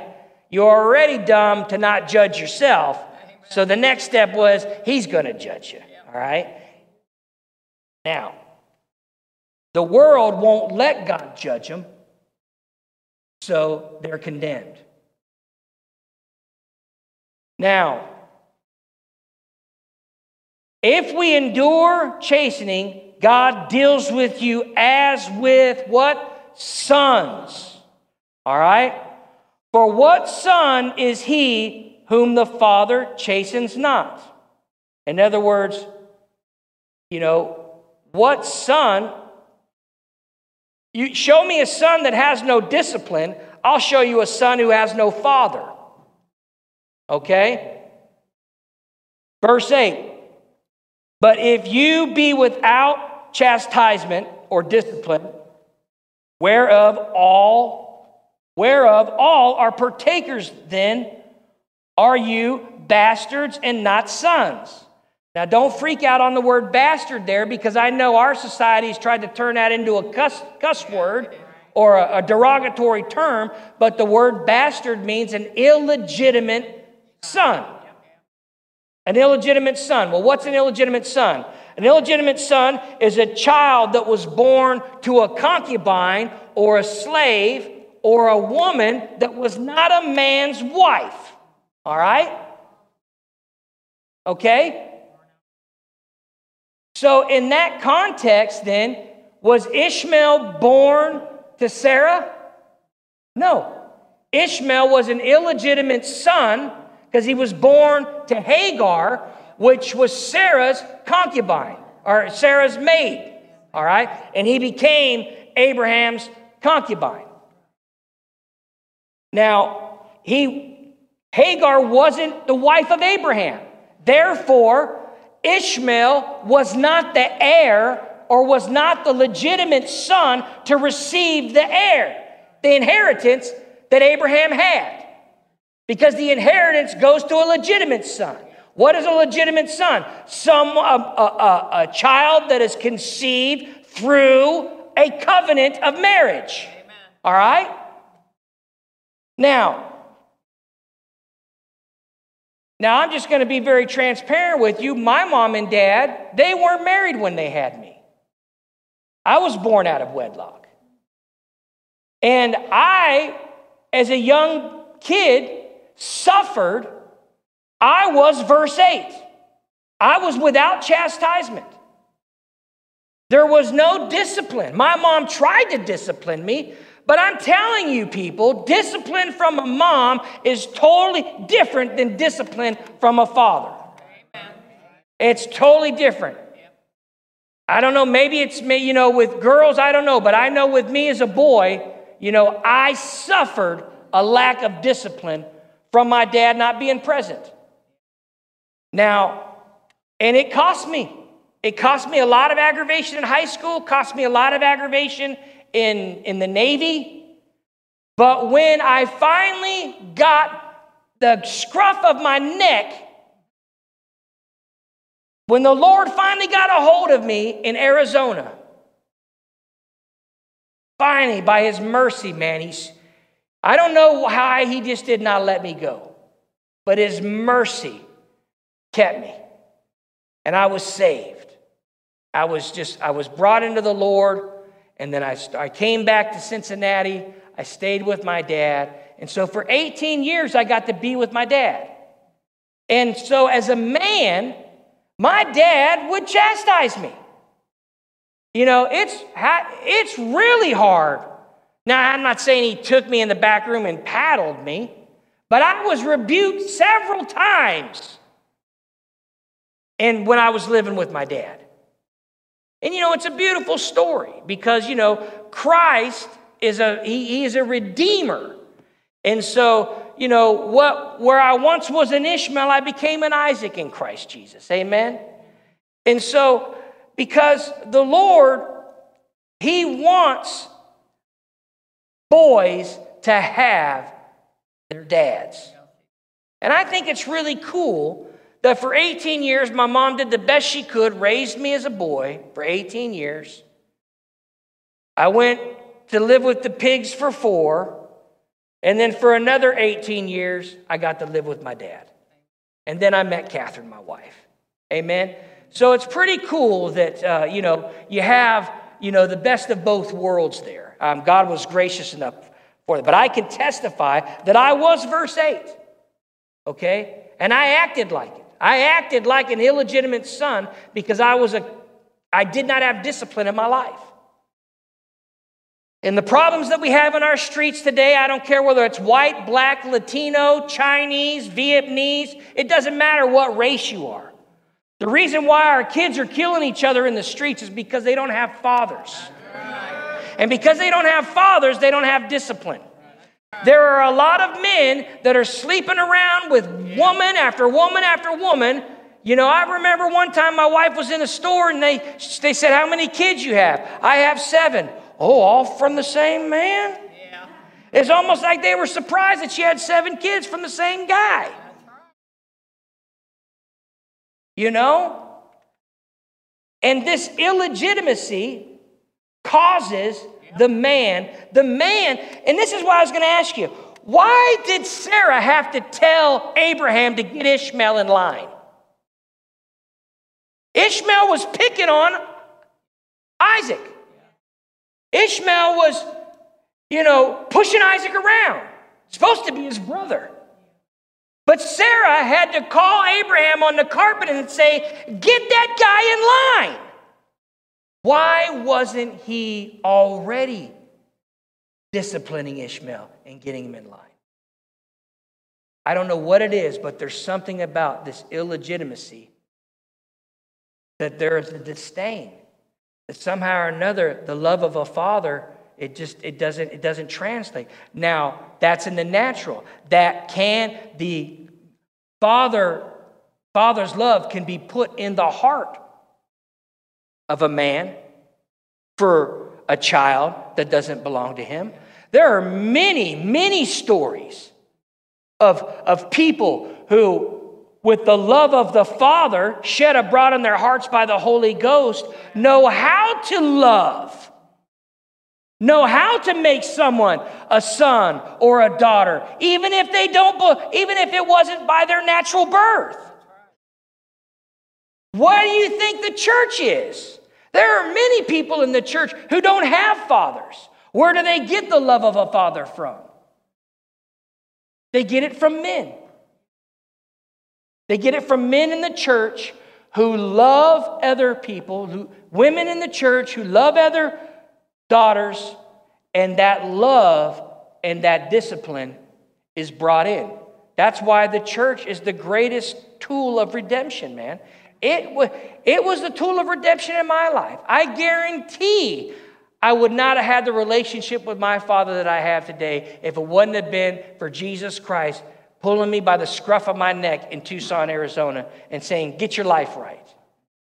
You're already dumb to not judge yourself. Amen. So the next step was he's going to judge you. Yeah. All right. Now, the world won't let God judge them. So they're condemned. Now, if we endure chastening, God deals with you as with what? Sons. All right. For what son is he whom the father chastens not? In other words, you know, what son? You show me a son that has no discipline, I'll show you a son who has no father. Okay? Verse 8. But if you be without chastisement or discipline, whereof all are partakers, then are you bastards and not sons. Now, don't freak out on the word bastard there, because I know our society has tried to turn that into a cuss word or a derogatory term, but the word bastard means an illegitimate son. An illegitimate son. Well, what's an illegitimate son? An illegitimate son is a child that was born to a concubine or a slave or a woman that was not a man's wife, all right? Okay? So in that context then, was Ishmael born to Sarah? No. Ishmael was an illegitimate son because he was born to Hagar, which was Sarah's concubine, or Sarah's maid, all right? And he became Abraham's concubine. Now, Hagar wasn't the wife of Abraham. Therefore, Ishmael was not the heir, or was not the legitimate son to receive the inheritance that Abraham had. Because the inheritance goes to a legitimate son. What is a legitimate son? A child that is conceived through a covenant of marriage. Amen. All right? Now, I'm just going to be very transparent with you. My mom and dad, they weren't married when they had me. I was born out of wedlock. And I, as a young kid, suffered. I was, verse 8, I was without chastisement. There was no discipline. My mom tried to discipline me, but I'm telling you, people, discipline from a mom is totally different than discipline from a father. Amen. It's totally different. Yep. I don't know, maybe it's me, you know, with girls, I don't know, but I know with me as a boy, you know, I suffered a lack of discipline from my dad not being present. Now, and it cost me. It cost me a lot of aggravation in high school, cost me a lot of aggravation in the Navy. But when I finally got the scruff of my neck, when the Lord finally got a hold of me in Arizona, finally, by his mercy, man, I don't know how he just did not let me go, but his mercy kept me. And I was saved. I was brought into the Lord. And then I came back to Cincinnati. I stayed with my dad. And so for 18 years, I got to be with my dad. And so as a man, my dad would chastise me. You know, it's really hard. Now, I'm not saying he took me in the back room and paddled me, but I was rebuked several times. And when I was living with my dad. And, you know, it's a beautiful story because, you know, Christ is he is a redeemer. And so you know, where I once was an Ishmael, I became an Isaac in Christ Jesus. Amen. And so, because the Lord, he wants boys to have their dads. And I think it's really cool that for 18 years, my mom did the best she could, raised me as a boy for 18 years. I went to live with the pigs for 4. And then for another 18 years, I got to live with my dad. And then I met Catherine, my wife. Amen. So it's pretty cool that, you know, you have, you know, the best of both worlds there. God was gracious enough for that. But I can testify that I was verse 8. Okay? And I acted like it. I acted like an illegitimate son because I did not have discipline in my life. And the problems that we have in our streets today, I don't care whether it's white, black, Latino, Chinese, Vietnamese, it doesn't matter what race you are. The reason why our kids are killing each other in the streets is because they don't have fathers. And because they don't have fathers, they don't have discipline. There are a lot of men that are sleeping around with woman after woman after woman. You know, I remember one time my wife was in a store and they said, "How many kids you have?" "I have 7. "Oh, all from the same man?" Yeah. It's almost like they were surprised that she had 7 kids from the same guy. You know? And this illegitimacy causes the man, and this is why I was going to ask you, why did Sarah have to tell Abraham to get Ishmael in line? Ishmael was picking on Isaac. Ishmael was, you know, pushing Isaac around. Supposed to be his brother. But Sarah had to call Abraham on the carpet and say, "Get that guy in line." Why wasn't he already disciplining Ishmael and getting him in line? I don't know what it is, but there's something about this illegitimacy that there is a disdain. That somehow or another, the love of a father, it doesn't translate. Now, that's in the natural. That can, the father's love can be put in the heart of a man for a child that doesn't belong to him. There are many, many stories of people who, with the love of the Father shed abroad in their hearts by the Holy Ghost, know how to love, know how to make someone a son or a daughter, even if it wasn't by their natural birth. What do you think the church is? There are many people in the church who don't have fathers. Where do they get the love of a father from? They get it from men. They get it from men in the church who love other people, women in the church who love other daughters, and that love and that discipline is brought in. That's why the church is the greatest tool of redemption, man. It was the tool of redemption in my life. I guarantee I would not have had the relationship with my father that I have today if it wouldn't have been for Jesus Christ pulling me by the scruff of my neck in Tucson, Arizona, and saying, "Get your life right."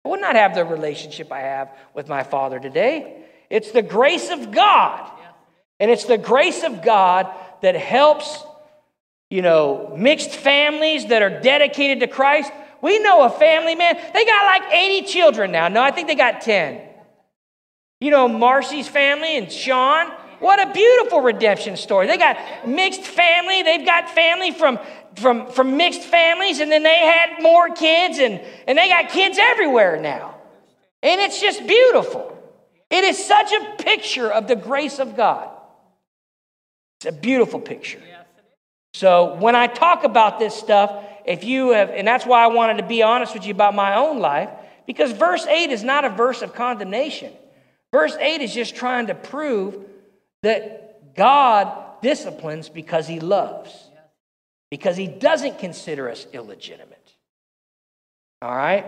I would not have the relationship I have with my father today. It's the grace of God. And it's the grace of God that helps, you know, mixed families that are dedicated to Christ. We know a family, man, they got like 80 children now. No, I think they got 10. You know, Marcy's family and Sean. What a beautiful redemption story. They got mixed family. They've got family from mixed families, and then they had more kids, and they got kids everywhere now. And it's just beautiful. It is such a picture of the grace of God. It's a beautiful picture. So when I talk about this stuff, if you have, and that's why I wanted to be honest with you about my own life, because verse 8 is not a verse of condemnation. Verse 8 is just trying to prove that God disciplines because he loves, because he doesn't consider us illegitimate. All right?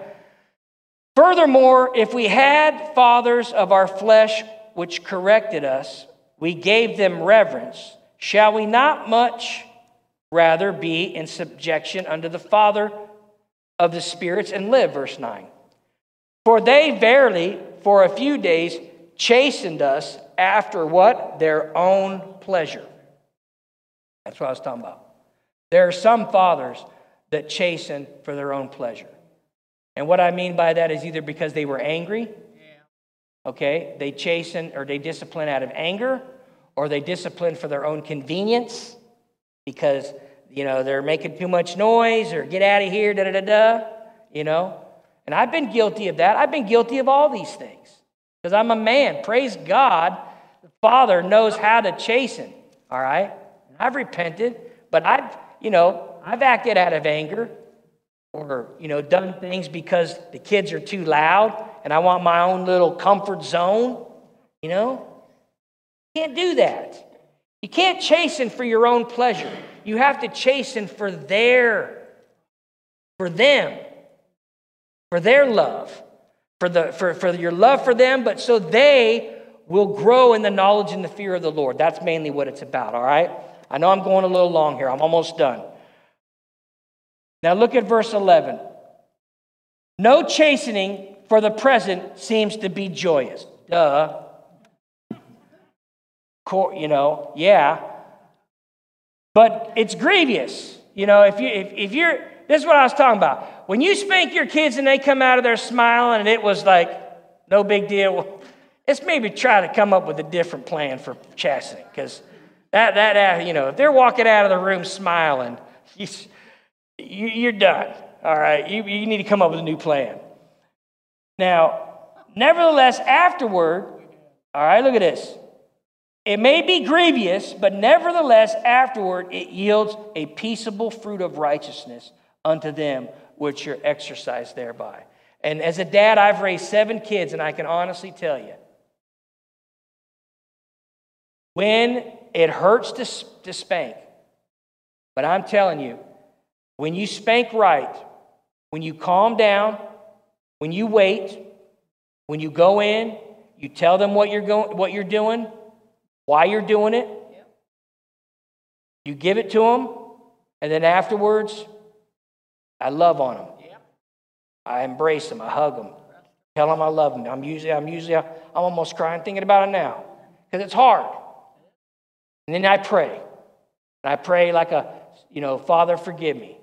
Furthermore, if we had fathers of our flesh which corrected us, we gave them reverence, shall we not much rather be in subjection unto the Father of the spirits and live, verse 9. For they verily for a few days chastened us after what? Their own pleasure. That's what I was talking about. There are some fathers that chasten for their own pleasure. And what I mean by that is either because they were angry, okay, they chasten or they discipline out of anger, or they discipline for their own convenience because, you know, they're making too much noise or get out of here, da-da-da-da, you know. And I've been guilty of that. I've been guilty of all these things because I'm a man. Praise God, the Father knows how to chasten, all right? And I've repented, but I've acted out of anger or, you know, done things because the kids are too loud and I want my own little comfort zone, you know. You can't do that. You can't chasten for your own pleasure. You have to chasten for them, for their love, for your love for them, but so they will grow in the knowledge and the fear of the Lord. That's mainly what it's about, all right? I know I'm going a little long here. I'm almost done. Now look at verse 11. No chastening for the present seems to be joyous. Duh. You know, yeah. But it's grievous. You know, if you're, this is what I was talking about. When you spank your kids and they come out of there smiling and it was like, no big deal. Let's maybe try to come up with a different plan for chastening. Because if they're walking out of the room smiling, you're done. All right, you need to come up with a new plan. Now, nevertheless, afterward, all right, look at this. It may be grievous, but nevertheless, afterward, it yields a peaceable fruit of righteousness unto them which are exercised thereby. And as a dad, I've raised 7 kids, and I can honestly tell you, when it hurts to spank, but I'm telling you, when you spank right, when you calm down, when you wait, when you go in, you tell them what you're doing, why you're doing it. You give it to them, and then afterwards, I love on them. I embrace them. I hug them. Tell them I love them. I'm almost crying thinking about it now because it's hard. And then I pray. And I pray like Father, forgive me.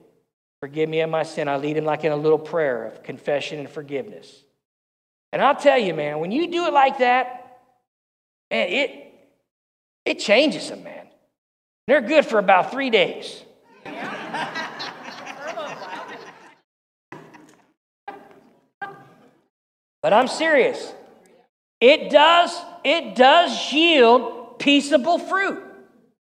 Forgive me of my sin. I lead him like in a little prayer of confession and forgiveness. And I'll tell you, man, when you do it like that, man, it changes them, man. They're good for about 3 days. But I'm serious. It does yield peaceable fruit.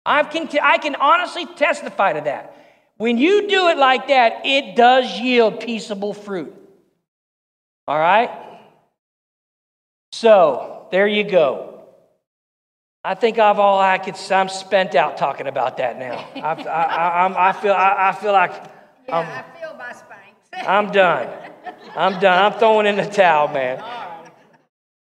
I can honestly testify to that. When you do it like that, it does yield peaceable fruit. All right? So, there you go. I think I'm spent out talking about that now. I feel my spanks. I'm done. I'm throwing in the towel, man.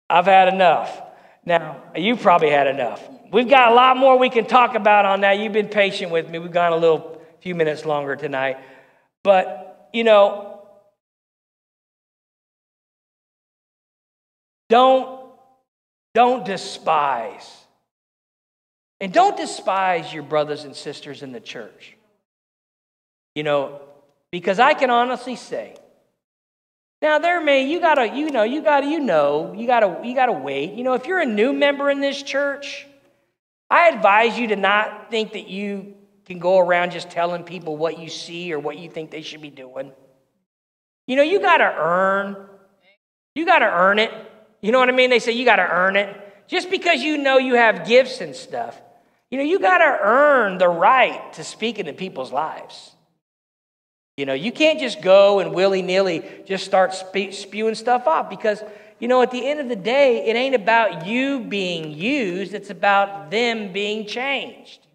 I've had enough. Now, you probably had enough. We've got a lot more we can talk about on that. You've been patient with me. We've gone a few minutes longer tonight. But, you know, don't despise. And don't despise your brothers and sisters in the church. You know, because I can honestly say, now there may, you gotta wait. You know, if you're a new member in this church, I advise you to not think that you can go around just telling people what you see or what you think they should be doing. You know, you got to earn it. You know what I mean? They say you got to earn it. Just because you know you have gifts and stuff, you know, you got to earn the right to speak into people's lives. You know, you can't just go and willy-nilly just start spewing stuff off because, you know, at the end of the day, it ain't about you being used. It's about them being changed.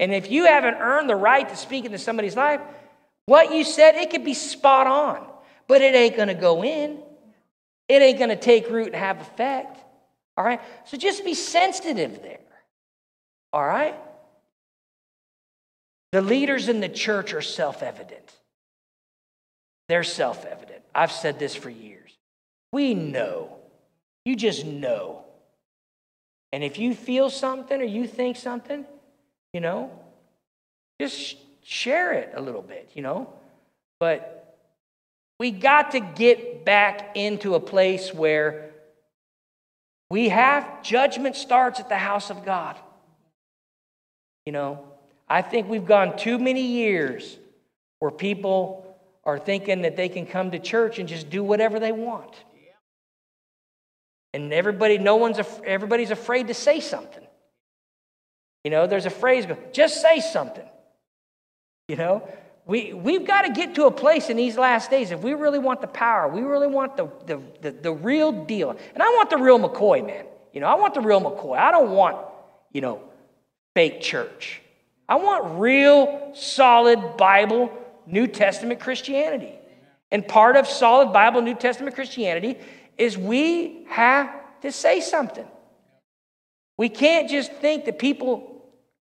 And if you haven't earned the right to speak into somebody's life, what you said, it could be spot on, but it ain't going to go in. It ain't going to take root and have effect, all right? So just be sensitive there, all right? The leaders in the church are self-evident. They're self-evident. I've said this for years. We know. You just know. And if you feel something or you think something, you know, just share it a little bit, you know. But we got to get back into a place where we have judgment starts at the house of God. You know, I think we've gone too many years where people are thinking that they can come to church and just do whatever they want. And everybody's afraid to say something. You know, there's a phrase, just say something. You know, we've got to get to a place in these last days, if we really want the power, we really want the real deal. And I want the real McCoy, man. You know, I want the real McCoy. I don't want, you know, fake church. I want real, solid Bible, New Testament Christianity. And part of solid Bible, New Testament Christianity is we have to say something. We can't just think that people,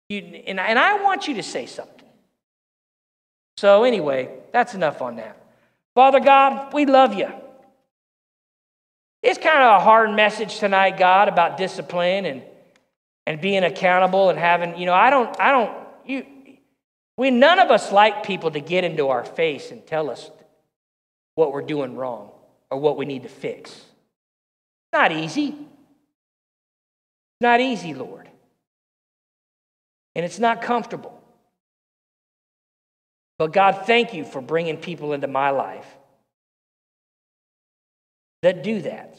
and I want you to say something. So anyway, that's enough on that. Father God, we love you. It's kind of a hard message tonight, God, about discipline and being accountable and having, you know, none of us like people to get into our face and tell us what we're doing wrong or what we need to fix. It's not easy. It's not easy, Lord. And it's not comfortable. But God, thank you for bringing people into my life that do that.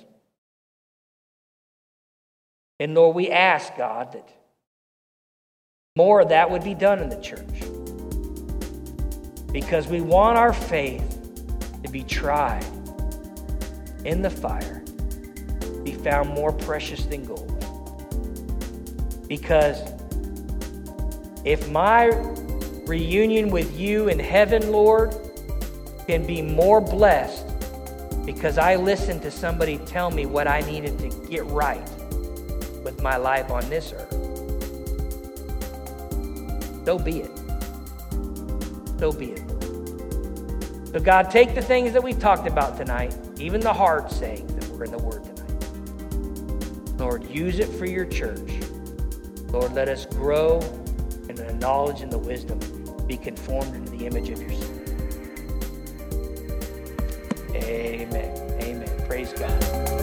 And Lord, we ask, God, that more of that would be done in the church. Because we want our faith to be tried in the fire, be found more precious than gold. Because if my reunion with you in heaven, Lord, can be more blessed because I listened to somebody tell me what I needed to get right with my life on this earth. So be it. So be it, Lord. So God, take the things that we talked about tonight, even the hard sayings that were in the Word tonight. Lord, use it for your church. Lord, let us grow in the knowledge and the wisdom. Be conformed into the image of your Son. Amen. Amen. Praise God.